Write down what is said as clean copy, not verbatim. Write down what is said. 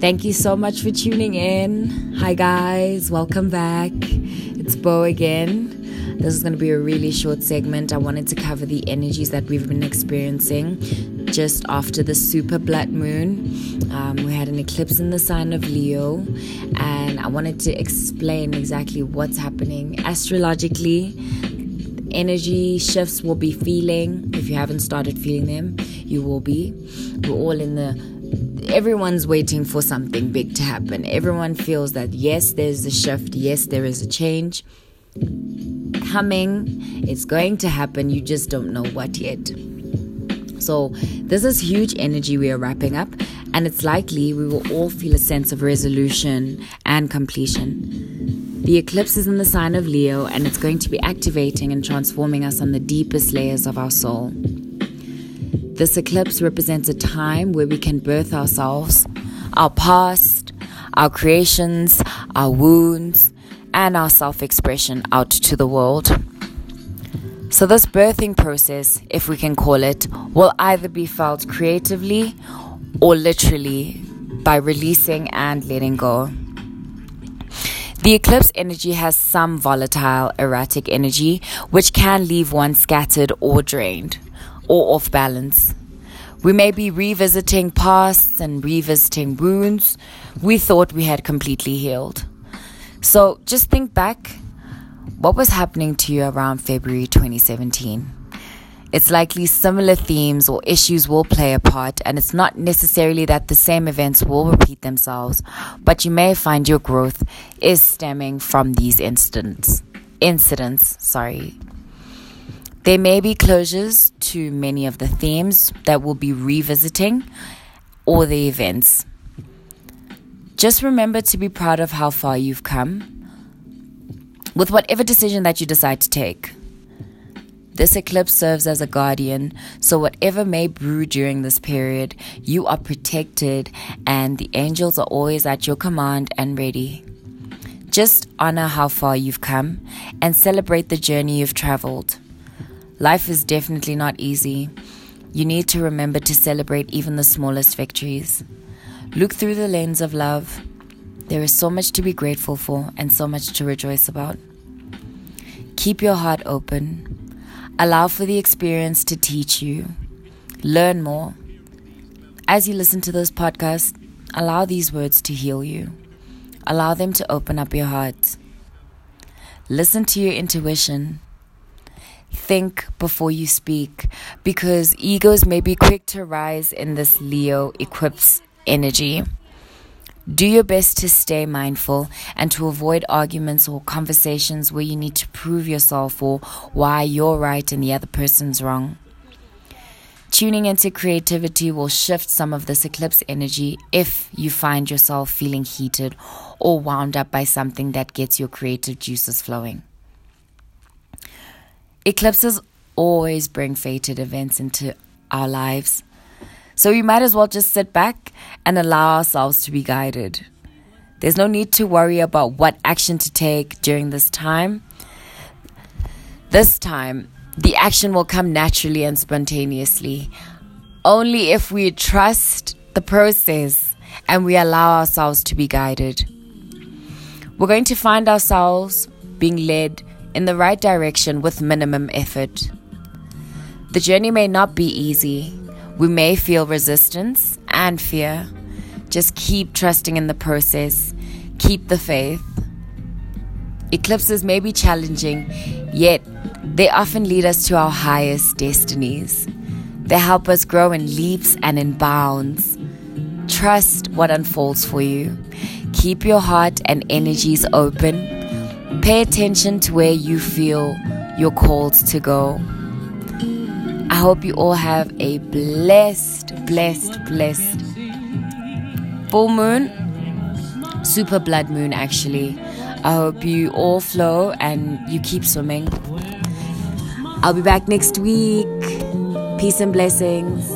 Thank you so much for tuning in. Hi guys, welcome back. It's Bo again. This is going to be a really short segment. I wanted to cover the energies that we've been experiencing just after the super blood moon. We had an eclipse in the sign of Leo, and I wanted to explain exactly what's happening astrologically. Energy shifts we'll be feeling. If you haven't started feeling them, you will be. We're all in the Everyone's waiting for something big to happen. Everyone feels that, yes, there's a shift. Yes, there is a change coming. It's going to happen. You just don't know what yet. So this is huge energy we are wrapping up. And it's likely we will all feel a sense of resolution and completion. The eclipse is in the sign of Leo, and it's going to be activating and transforming us on the deepest layers of our soul. This eclipse represents a time where we can birth ourselves, our past, our creations, our wounds, and our self-expression out to the world. So this birthing process, if we can call it, will either be felt creatively or literally by releasing and letting go. The eclipse energy has some volatile, erratic energy, which can leave one scattered or drained, or off balance. We may be revisiting pasts and revisiting wounds we thought we had completely healed. So just think back, what was happening to you around February 2017? It's likely similar themes or issues will play a part, and it's not necessarily that the same events will repeat themselves, but you may find your growth is stemming from these incidents. There may be closures to many of the themes that we'll be revisiting or the events. Just remember to be proud of how far you've come with whatever decision that you decide to take. This eclipse serves as a guardian, so whatever may brew during this period, you are protected and the angels are always at your command and ready. Just honor how far you've come and celebrate the journey you've traveled. Life is definitely not easy. You need to remember to celebrate even the smallest victories. Look through the lens of love. There is so much to be grateful for and so much to rejoice about. Keep your heart open. Allow for the experience to teach you. Learn more. As you listen to this podcast, allow these words to heal you. Allow them to open up your heart. Listen to your intuition. Think before you speak, because egos may be quick to rise in this Leo eclipse energy. Do your best to stay mindful and to avoid arguments or conversations where you need to prove yourself or why you're right and the other person's wrong. Tuning into creativity will shift some of this eclipse energy if you find yourself feeling heated or wound up by something that gets your creative juices flowing. Eclipses always bring fated events into our lives, so we might as well just sit back and allow ourselves to be guided. There's no need to worry about what action to take during this time. This time, the action will come naturally and spontaneously, only if we trust the process and we allow ourselves to be guided. We're going to find ourselves being led in the right direction with minimum effort. The journey may not be easy. We may feel resistance and fear. Just keep trusting in the process. Keep the faith. Eclipses may be challenging, yet they often lead us to our highest destinies. They help us grow in leaps and in bounds. Trust what unfolds for you. Keep your heart and energies open. Pay attention to where you feel you're called to go. I hope you all have a blessed full moon, super blood moon actually. I hope you all flow and you keep swimming. I'll be back next week. Peace and blessings.